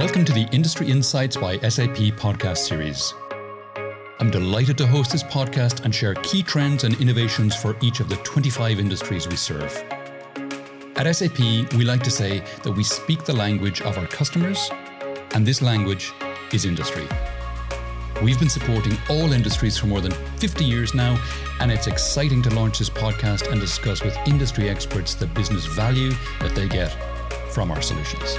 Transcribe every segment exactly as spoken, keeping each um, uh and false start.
Welcome to the Industry Insights by S A P podcast series. I'm delighted to host this podcast and share key trends and innovations for each of the twenty-five industries we serve. At S A P, we like to say that we speak the language of our customers, and this language is industry. We've been supporting all industries for more than fifty years now, and it's exciting to launch this podcast and discuss with industry experts the business value that they get from our solutions.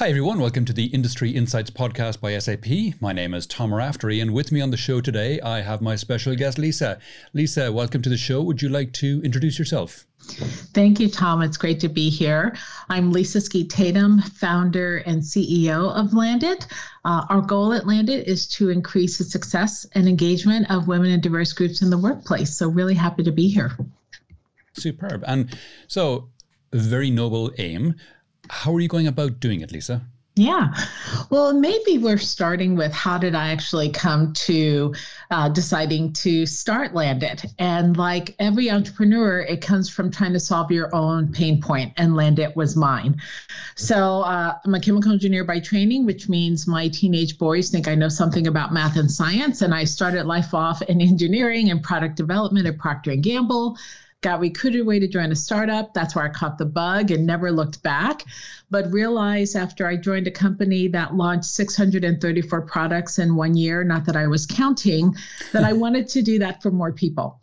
Hi everyone, welcome to the Industry Insights podcast by S A P. My name is Tom Raftery, and with me on the show today, I have my special guest, Lisa. Lisa, welcome to the show. Would you like to introduce yourself? Thank you, Tom. It's great to be here. I'm Lisa Ski-Tatum, founder and C E O of Landit. Uh, our goal at Landit is to increase the success and engagement of women and diverse groups in the workplace. So really happy to be here. Superb. And so, very noble aim. How are you going about doing it, Lisa? Yeah. Well, maybe we're starting with how did I actually come to uh, deciding to start Landit? And like every entrepreneur, it comes from trying to solve your own pain point, and Landit was mine. So uh, I'm a chemical engineer by training, which means my teenage boys think I know something about math and science, and I started life off in engineering and product development at Procter and Gamble. Got recruited away to join a startup. That's where I caught the bug and never looked back, but realized after I joined a company that launched six hundred thirty-four products in one year, not that I was counting, that I wanted to do that for more people.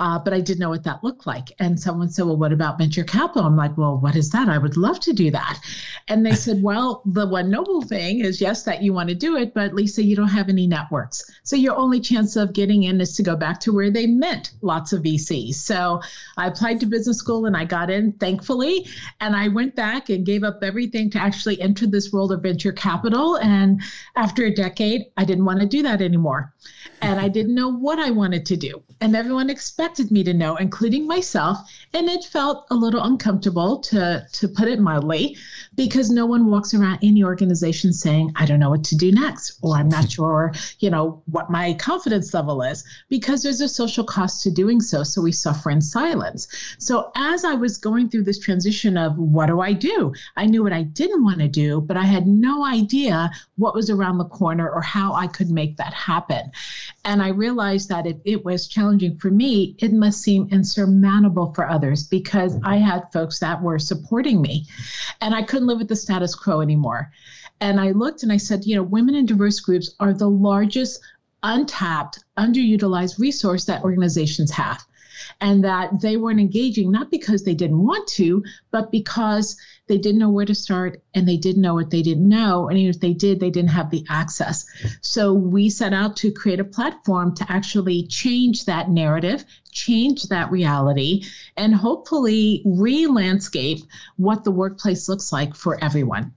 Uh, but I didn't know what that looked like. And someone said, well, what about venture capital? I'm like, well, what is that? I would love to do that. And they said, well, the one noble thing is, yes, that you want to do it, but Lisa, you don't have any networks. So your only chance of getting in is to go back to where they meant lots of V Cs. So I applied to business school and I got in, thankfully, and I went back and gave up everything to actually enter this world of venture capital. And after a decade, I didn't want to do that anymore. And I didn't know what I wanted to do. And everyone expected me to know, including myself. And it felt a little uncomfortable, to, to put it mildly, because no one walks around any organization saying, I don't know what to do next, or I'm not sure, you know, what my confidence level is, because there's a social cost to doing so. So we suffer in silence. Silence. So as I was going through this transition of what do I do? I knew what I didn't want to do, but I had no idea what was around the corner or how I could make that happen. And I realized that if it was challenging for me, it must seem insurmountable for others, because I had folks that were supporting me and I couldn't live with the status quo anymore. And I looked and I said, you know, women in diverse groups are the largest untapped, underutilized resource that organizations have. And that they weren't engaging, not because they didn't want to, but because they didn't know where to start and they didn't know what they didn't know. And even if they did, they didn't have the access. So we set out to create a platform to actually change that narrative, change that reality, and hopefully re-landscape what the workplace looks like for everyone.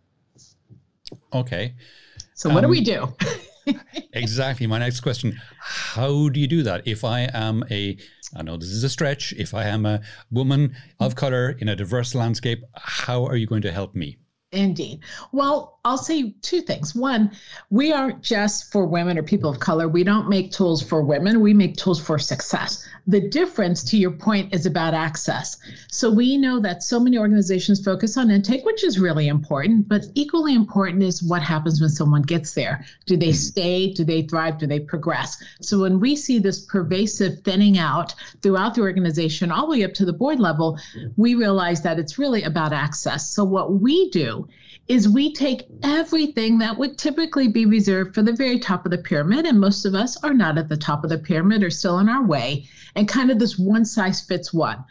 Okay. So um, what do we do? Exactly. My next question, how do you do that? If I am a, I know this is a stretch, if I am a woman of color in a diverse landscape, how are you going to help me? Indeed. Well, I'll say two things. One, we aren't just for women or people of color. We don't make tools for women. We make tools for success. The difference, to your point, is about access. So we know that so many organizations focus on intake, which is really important, but equally important is what happens when someone gets there. Do they stay? Do they thrive? Do they progress? So when we see this pervasive thinning out throughout the organization, all the way up to the board level, we realize that it's really about access. So what we do is we take everything that would typically be reserved for the very top of the pyramid, and most of us are not at the top of the pyramid or still on our way, and kind of this one size fits one,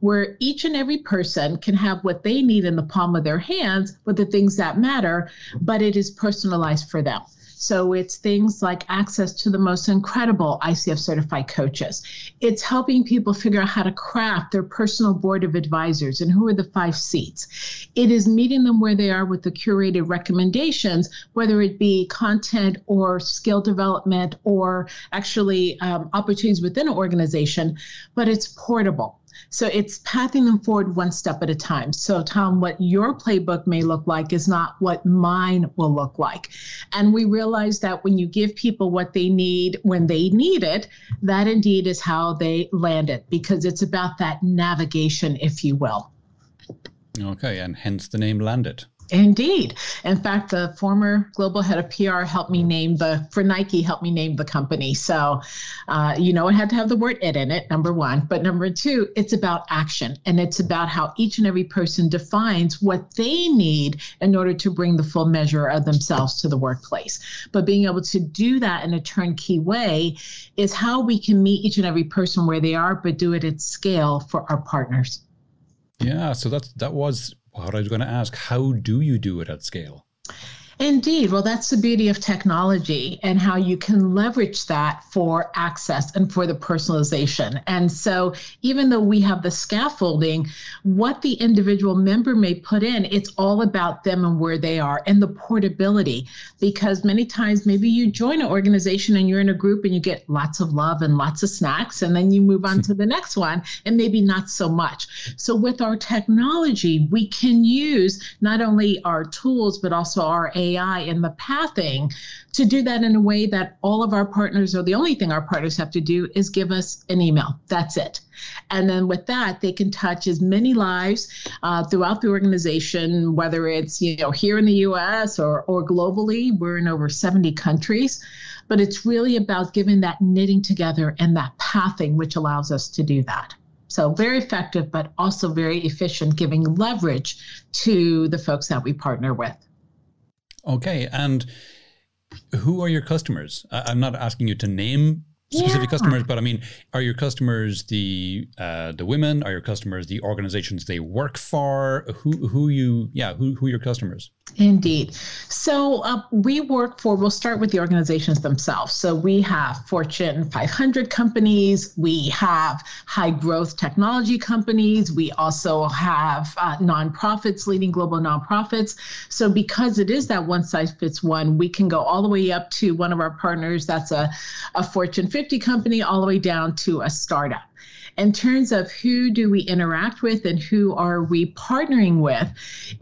where each and every person can have what they need in the palm of their hands with the things that matter, but it is personalized for them. So it's things like access to the most incredible I C F certified coaches. It's helping people figure out how to craft their personal board of advisors and who are the five seats. It is meeting them where they are with the curated recommendations, whether it be content or skill development or actually um, opportunities within an organization, but it's portable. So it's pathing them forward one step at a time. So Tom, what your playbook may look like is not what mine will look like. And we realize that when you give people what they need when they need it, that indeed is how they land it, because it's about that navigation, if you will. Okay, and hence the name Landit. Indeed. In fact, the former global head of P R helped me name the, for Nike, helped me name the company. So, uh, you know, it had to have the word it in it, number one. But number two, it's about action. And it's about how each and every person defines what they need in order to bring the full measure of themselves to the workplace. But being able to do that in a turnkey way is how we can meet each and every person where they are, but do it at scale for our partners. Yeah, so that's, that was what I was going to ask. How do you do it at scale? Indeed. Well, that's the beauty of technology and how you can leverage that for access and for the personalization. And so even though we have the scaffolding, what the individual member may put in, it's all about them and where they are and the portability, because many times maybe you join an organization and you're in a group and you get lots of love and lots of snacks, and then you move on to the next one and maybe not so much. So with our technology, we can use not only our tools, but also our A I. A I and the pathing to do that in a way that all of our partners, or the only thing our partners have to do is give us an email. That's it. And then with that, they can touch as many lives uh, throughout the organization, whether it's, you know, here in the U S or, or globally. We're in over seventy countries, but it's really about giving that knitting together and that pathing, which allows us to do that. So very effective, but also very efficient, giving leverage to the folks that we partner with. Okay, and who are your customers? I'm not asking you to name specific yeah. customers, but I mean, are your customers the uh, the women? Are your customers the organizations they work for? Who who you yeah who who are your customers? Indeed. So uh, we work for, we'll start with the organizations themselves. So we have Fortune five hundred companies. We have high growth technology companies. We also have uh, nonprofits, leading global nonprofits. So because it is that one size fits one, we can go all the way up to one of our partners. That's a, a Fortune fifty company, all the way down to a startup. In terms of who do we interact with and who are we partnering with,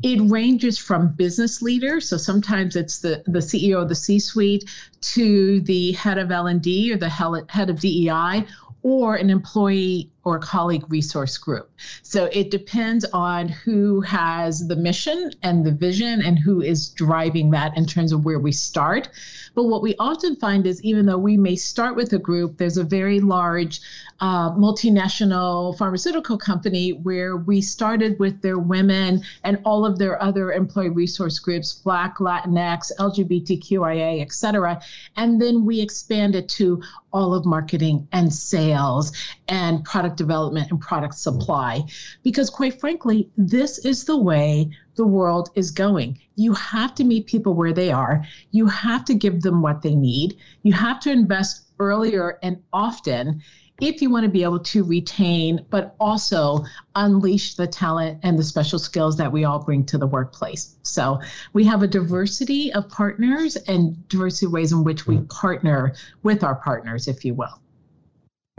it ranges from business leaders, so sometimes it's the, the C E O of the C-suite, to the head of L and D or the head of D E I, or an employee or colleague resource group. So it depends on who has the mission and the vision and who is driving that in terms of where we start. But what we often find is, even though we may start with a group, there's a very large uh, multinational pharmaceutical company where we started with their women and all of their other employee resource groups, Black, Latinx, L G B T Q I A, et cetera. And then we expanded to all of marketing and sales and product development and product supply, because quite frankly, this is the way the world is going. You have to meet people where they are. You have to give them what they need. You have to invest earlier and often if you want to be able to retain, but also unleash the talent and the special skills that we all bring to the workplace. So we have a diversity of partners and diversity of ways in which we partner with our partners, if you will.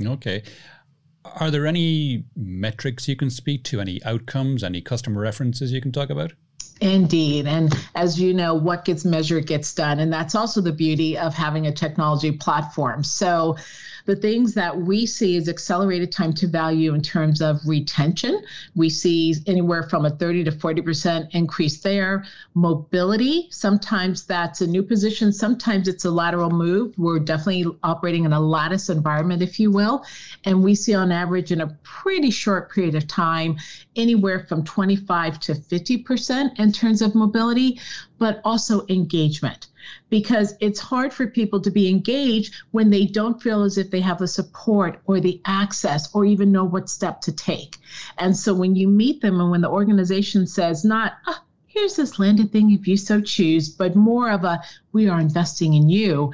Okay. Are there any metrics you can speak to, any outcomes, any customer references you can talk about? Indeed. And as you know, what gets measured gets done. And that's also the beauty of having a technology platform. So the things that we see is accelerated time to value in terms of retention. We see anywhere from a thirty to forty percent increase there. Mobility, sometimes that's a new position. Sometimes it's a lateral move. We're definitely operating in a lattice environment, if you will. And we see on average in a pretty short period of time, anywhere from twenty-five to fifty percent in terms of mobility, but also engagement, because it's hard for people to be engaged when they don't feel as if they have the support or the access or even know what step to take. And so when you meet them and when the organization says not, oh, here's this landed thing if you so choose, but more of a, we are investing in you,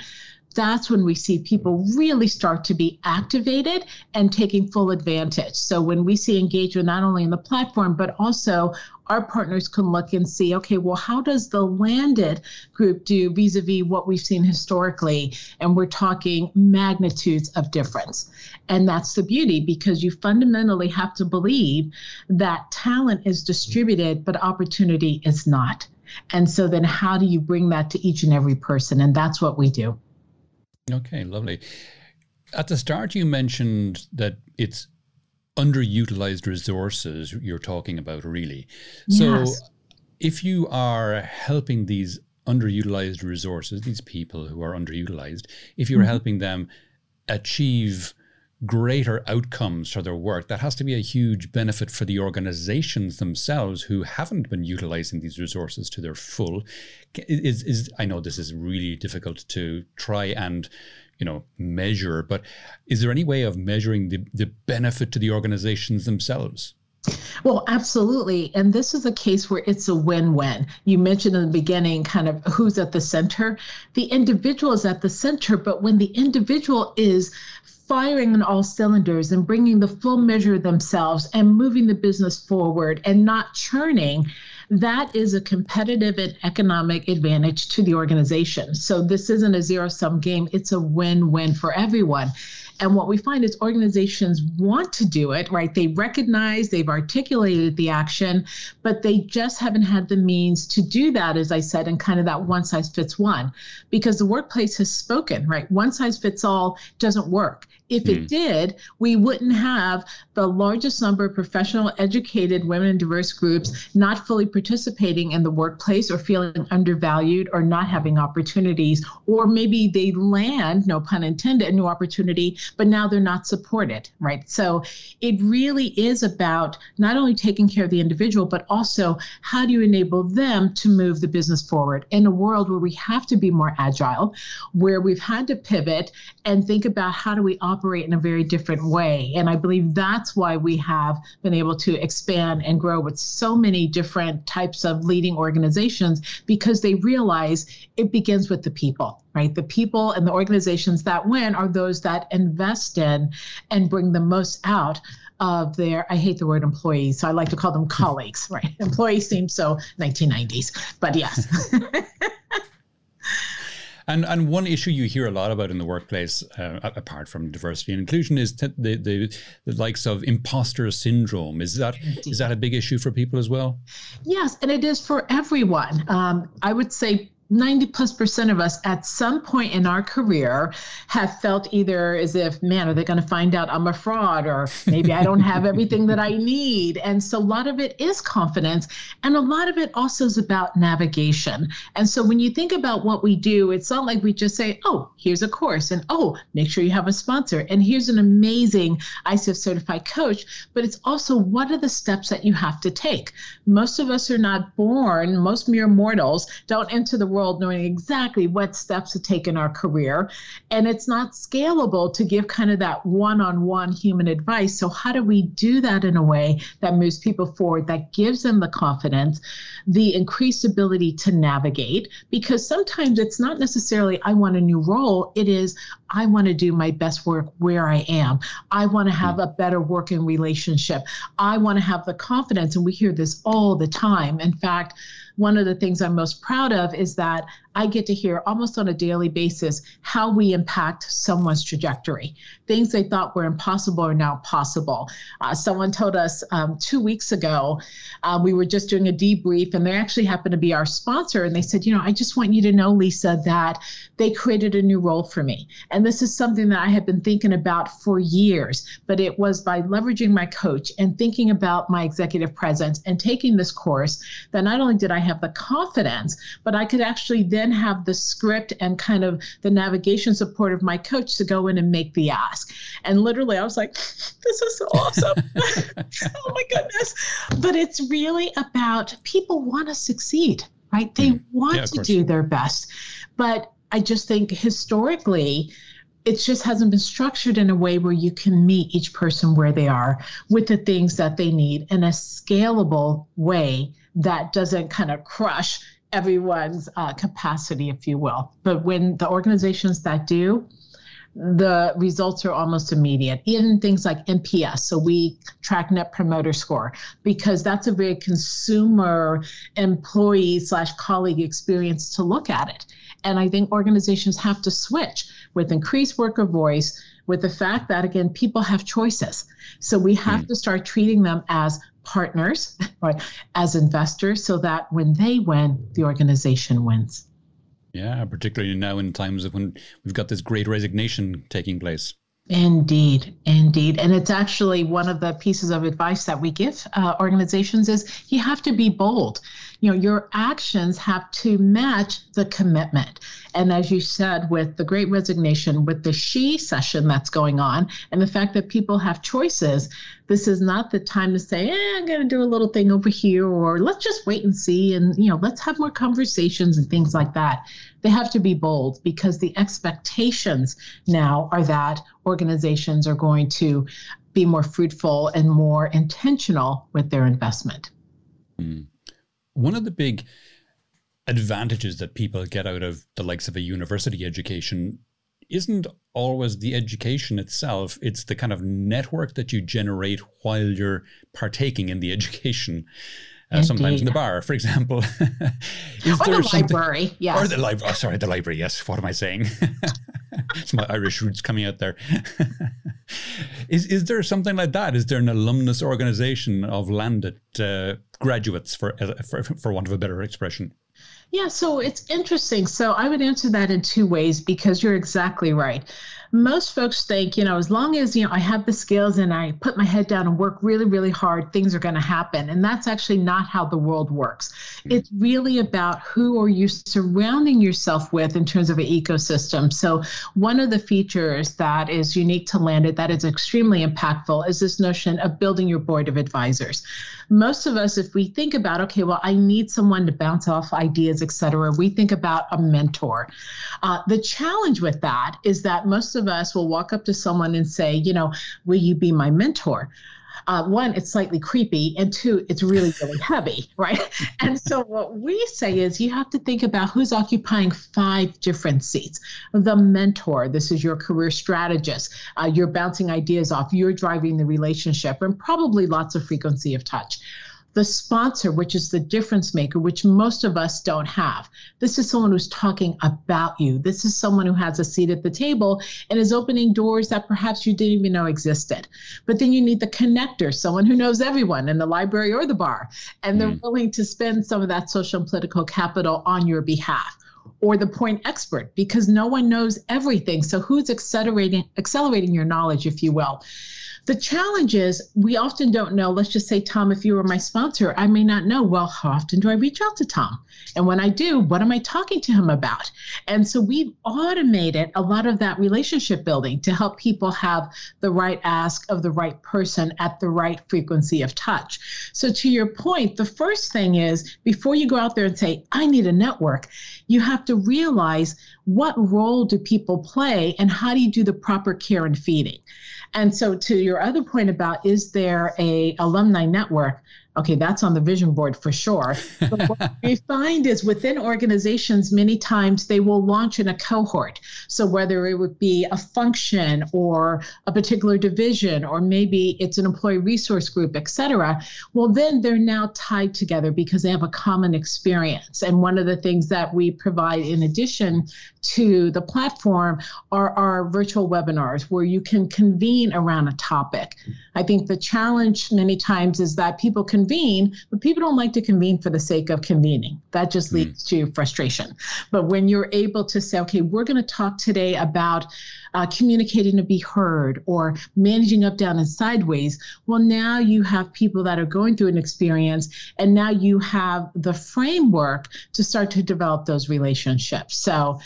that's when we see people really start to be activated and taking full advantage. So when we see engagement, not only in the platform, but also our partners can look and see, okay, well, how does the landed group do vis-a-vis what we've seen historically? And we're talking magnitudes of difference. And that's the beauty, because you fundamentally have to believe that talent is distributed, but opportunity is not. And so then how do you bring that to each and every person? And that's what we do. Okay, lovely. At the start, you mentioned that it's underutilized resources you're talking about, really. Yes. So if you are helping these underutilized resources, these people who are underutilized, if you're mm-hmm. helping them achieve greater outcomes for their work, that has to be a huge benefit for the organizations themselves who haven't been utilizing these resources to their full. Is, is I know this is really difficult to try and, you know, measure, but is there any way of measuring the, the benefit to the organizations themselves? Well, absolutely. And this is a case where it's a win-win. You mentioned in the beginning kind of who's at the center. The individual is at the center, but when the individual is firing on all cylinders and bringing the full measure themselves and moving the business forward and not churning, that is a competitive and economic advantage to the organization. So this isn't a zero-sum game. It's a win-win for everyone. And what we find is organizations want to do it, right? They recognize, they've articulated the action, but they just haven't had the means to do that, as I said, in kind of that one size fits one, because the workplace has spoken, right? One size fits all doesn't work. If it did, we wouldn't have the largest number of professional, educated women and diverse groups not fully participating in the workplace or feeling undervalued or not having opportunities, or maybe they land, no pun intended, a new opportunity, but now they're not supported, right? So it really is about not only taking care of the individual, but also how do you enable them to move the business forward in a world where we have to be more agile, where we've had to pivot and think about how do we operate in a very different way. And I believe that's why we have been able to expand and grow with so many different types of leading organizations, because they realize it begins with the people, right? The people and the organizations that win are those that invest in and bring the most out of their, I hate the word employees, so I like to call them colleagues, right? Employees seem so nineteen nineties, but yes. And and one issue you hear a lot about in the workplace, uh, apart from diversity and inclusion, is t- the, the the likes of imposter syndrome. Is that is that a big issue for people as well? Yes, and it is for everyone. Um, I would say ninety plus percent of us at some point in our career have felt either as if, man, are they going to find out I'm a fraud, or maybe I don't have everything that I need. And so a lot of it is confidence, and a lot of it also is about navigation. And so when you think about what we do, it's not like we just say, oh, here's a course, and oh, make sure you have a sponsor, and here's an amazing I S I F certified coach, but it's also what are the steps that you have to take? Most of us are not born, most mere mortals don't enter the world knowing exactly what steps to take in our career. And it's not scalable to give kind of that one-on-one human advice. So how do we do that in a way that moves people forward, that gives them the confidence, the increased ability to navigate? Because sometimes it's not necessarily, I want a new role. It is, I want to do my best work where I am. I want to have a better working relationship. I want to have the confidence. And we hear this all the time. In fact, one of the things I'm most proud of is that I get to hear almost on a daily basis how we impact someone's trajectory. Things they thought were impossible are now possible. Uh, someone told us um, two weeks ago, uh, we were just doing a debrief, and they actually happened to be our sponsor. And they said, you know, I just want you to know, Lisa, that they created a new role for me. And this is something that I had been thinking about for years, but it was by leveraging my coach and thinking about my executive presence and taking this course that not only did I have the confidence, but I could actually then have the script and kind of the navigation support of my coach to go in and make the ask. And literally I was like, this is so awesome. Oh my goodness. But it's really about people want to succeed, right? They mm. want yeah, to course. do their best. But I just think historically, it just hasn't been structured in a way where you can meet each person where they are with the things that they need in a scalable way that doesn't kind of crush everyone's uh, capacity, if you will. But when the organizations that do, the results are almost immediate, even things like N P S. So we track Net Promoter Score, because that's a very consumer employee slash colleague experience to look at it. And I think organizations have to switch with increased worker voice, with the fact that, again, people have choices. So we have mm. to start treating them as partners, right, as investors, so that when they win, the organization wins. Yeah, particularly now in times of when we've got this great resignation taking place. Indeed, indeed. And it's actually one of the pieces of advice that we give uh, organizations is you have to be bold. You know, your actions have to match the commitment. And as you said, with the Great Resignation, with the SHE session that's going on, and the fact that people have choices, this is not the time to say, eh, I'm going to do a little thing over here, or let's just wait and see. And, you know, let's have more conversations and things like that. They have to be bold because the expectations now are that organizations are going to be more fruitful and more intentional with their investment. Mm. One of the big advantages that people get out of the likes of a university education isn't always the education itself. It's the kind of network that you generate while you're partaking in the education. Uh, sometimes in the bar, for example. Is or there the library, yes. Or the library. Oh, sorry, the library, yes. What am I saying? It's my Irish roots coming out there. is is there something like that? Is there an alumnus organization of landed uh, graduates, for, for for want of a better expression? Yeah, so it's interesting. So I would answer that in two ways, because you're exactly right. Most folks think, you know, as long as, you know, I have the skills and I put my head down and work really, really hard, things are going to happen. And that's actually not how the world works. Mm-hmm. It's really about who are you surrounding yourself with in terms of an ecosystem. So one of the features that is unique to Landed that is extremely impactful is this notion of building your board of advisors. Most of us, if we think about, okay, well, I need someone to bounce off ideas, et cetera, we think about a mentor. Uh, the challenge with that is that most of us will walk up to someone and say, you know, will you be my mentor? Uh, one, it's slightly creepy, and two, it's really, really heavy, right? And so what we say is you have to think about who's occupying five different seats. The mentor, this is your career strategist. Uh, you're bouncing ideas off. You're driving the relationship, and probably lots of frequency of touch. The sponsor, which is the difference maker, which most of us don't have. This is someone who's talking about you. This is someone who has a seat at the table and is opening doors that perhaps you didn't even know existed. But then you need the connector, someone who knows everyone in the library or the bar, and they're mm. willing to spend some of that social and political capital on your behalf. Or the point expert, because no one knows everything. So who's accelerating, accelerating your knowledge, if you will? The challenge is we often don't know. Let's just say, Tom, if you were my sponsor, I may not know, well, how often do I reach out to Tom? And when I do, what am I talking to him about? And so we've automated a lot of that relationship building to help people have the right ask of the right person at the right frequency of touch. So to your point, the first thing is before you go out there and say, I need a network, you have to realize what role do people play and how do you do the proper care and feeding? And so to your other point about, is there a alumni network? Okay, that's on the vision board for sure. But what we find is within organizations, many times they will launch in a cohort. So whether it would be a function or a particular division, or maybe it's an employee resource group, et cetera, well, then they're now tied together because they have a common experience. And one of the things that we provide in addition to the platform are our virtual webinars where you can convene around a topic. I think the challenge many times is that people can convene, but people don't like to convene for the sake of convening. That just leads mm. to frustration. But when you're able to say, okay, we're going to talk today about uh, communicating to be heard or managing up, down, and sideways, well, now you have people that are going through an experience, and now you have the framework to start to develop those relationships. So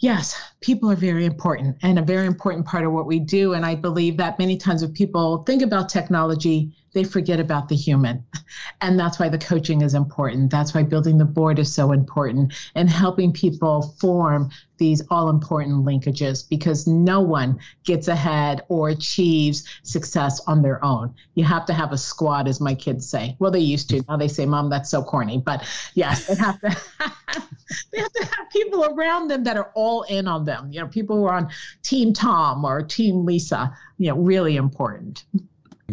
yes, people are very important and a very important part of what we do. And I believe that many times when people think about technology, they forget about the human. And that's why the coaching is important. That's why building the board is so important and helping people form these all-important linkages, because no one gets ahead or achieves success on their own. You have to have a squad, as my kids say. Well, they used to. Now they say, Mom, that's so corny. But yes, they have to have, they have to have people around them that are all in on them. You know, people who are on Team Tom or Team Lisa, you know, really important.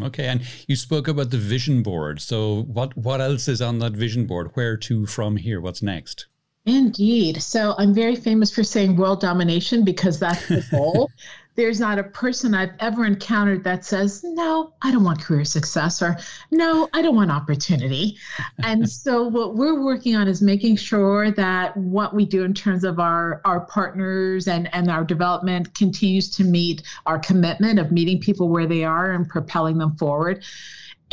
Okay. And you spoke about the vision board. So what, what else is on that vision board? Where to from here? What's next? Indeed. So I'm very famous for saying world domination because that's the goal. There's not a person I've ever encountered that says, no, I don't want career success, or no, I don't want opportunity. And so what we're working on is making sure that what we do in terms of our, our partners and, and our development continues to meet our commitment of meeting people where they are and propelling them forward.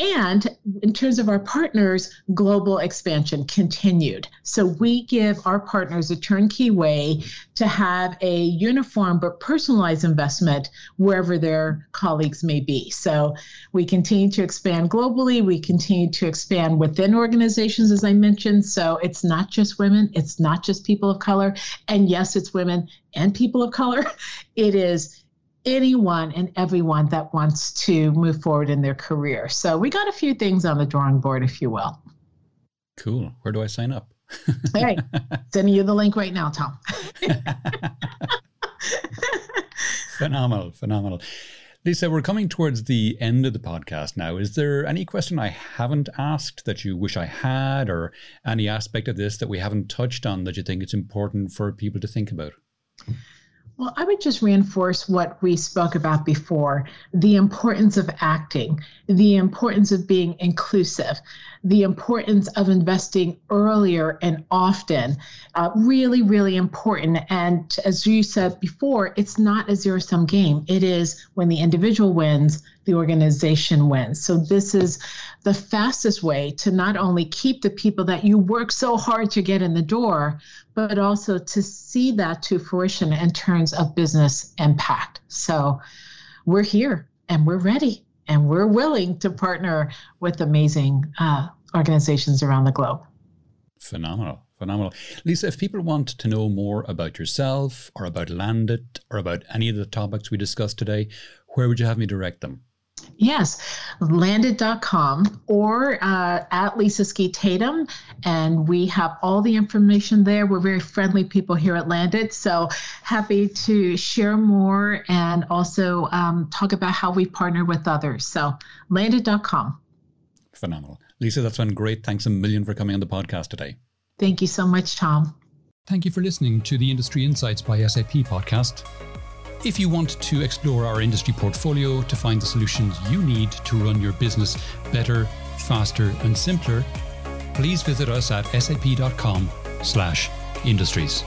And in terms of our partners, global expansion continued. So we give our partners a turnkey way to have a uniform but personalized investment wherever their colleagues may be. So we continue to expand globally. We continue to expand within organizations, as I mentioned. So it's not just women. It's not just people of color. And yes, it's women and people of color. It is anyone and everyone that wants to move forward in their career. So we got a few things on the drawing board, if you will. Cool. Where do I sign up? Hey, sending you the link right now, Tom. Phenomenal. Phenomenal. Lisa, we're coming towards the end of the podcast now. Is there any question I haven't asked that you wish I had, or any aspect of this that we haven't touched on that you think it's important for people to think about? Well, I would just reinforce what we spoke about before, the importance of acting, the importance of being inclusive, the importance of investing earlier and often, uh, really, really important. And as you said before, it's not a zero-sum game. It is when the individual wins, the organization wins. So this is the fastest way to not only keep the people that you work so hard to get in the door, but also to see that to fruition in terms of business impact. So we're here and we're ready and we're willing to partner with amazing uh, organizations around the globe. Phenomenal. Phenomenal. Lisa, if people want to know more about yourself or about Landit or about any of the topics we discussed today, where would you have me direct them? Yes, landit dot com or uh, at Lisa Ski Tatum. And we have all the information there. We're very friendly people here at Landit. So happy to share more and also um, talk about how we partner with others. So landit dot com. Phenomenal. Lisa, that's been great. Thanks a million for coming on the podcast today. Thank you so much, Tom. Thank you for listening to the Industry Insights by S A P podcast. If you want to explore our industry portfolio to find the solutions you need to run your business better, faster, and simpler, please visit us at sap dot com slash industries.